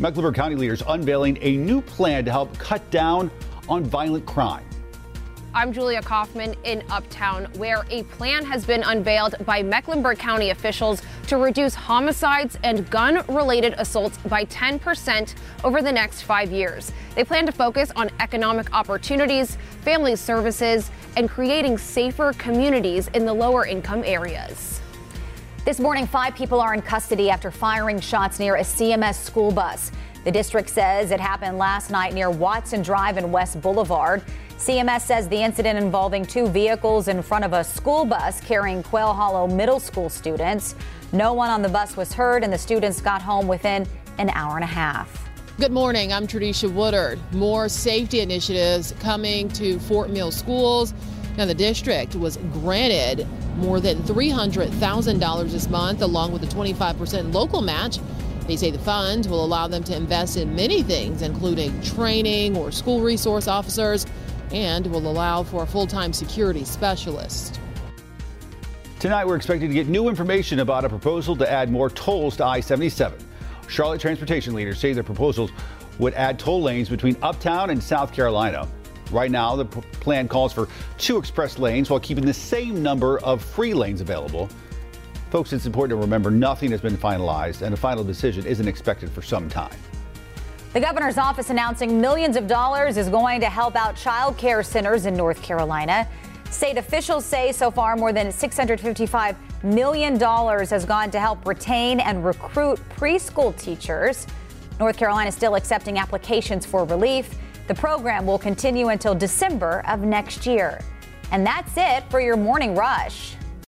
Mecklenburg County leaders unveiling a new plan to help cut down on violent crime. I'm Julia Kaufman in Uptown, where a plan has been unveiled by Mecklenburg County officials to reduce homicides and gun-related assaults by 10% over the next 5 years. They plan to focus on economic opportunities, family services, and creating safer communities in the lower-income areas. This morning, 5 people are in custody after firing shots near a CMS school bus. The district says it happened last night near Watson Drive and West Boulevard. CMS says the incident involving 2 vehicles in front of a school bus carrying Quail Hollow Middle School students. No one on the bus was hurt, and the students got home within an hour and a half. Good morning, I'm Tradisha Woodard. More safety initiatives coming to Fort Mill schools. Now, the district was granted more than $300,000 this month, along with a 25% local match. They say the funds will allow them to invest in many things, including training or school resource officers, and will allow for a full-time security specialist. Tonight, we're expected to get new information about a proposal to add more tolls to I-77. Charlotte transportation leaders say their proposals would add toll lanes between Uptown and South Carolina. Right now, the plan calls for 2 express lanes while keeping the same number of free lanes available. Folks, it's important to remember nothing has been finalized, and a final decision isn't expected for some time. The governor's office announcing millions of dollars is going to help out child care centers in North Carolina. State officials say so far more than $655 million has gone to help retain and recruit preschool teachers. North Carolina is still accepting applications for relief. The program will continue until December of next year. And that's it for your Morning Rush.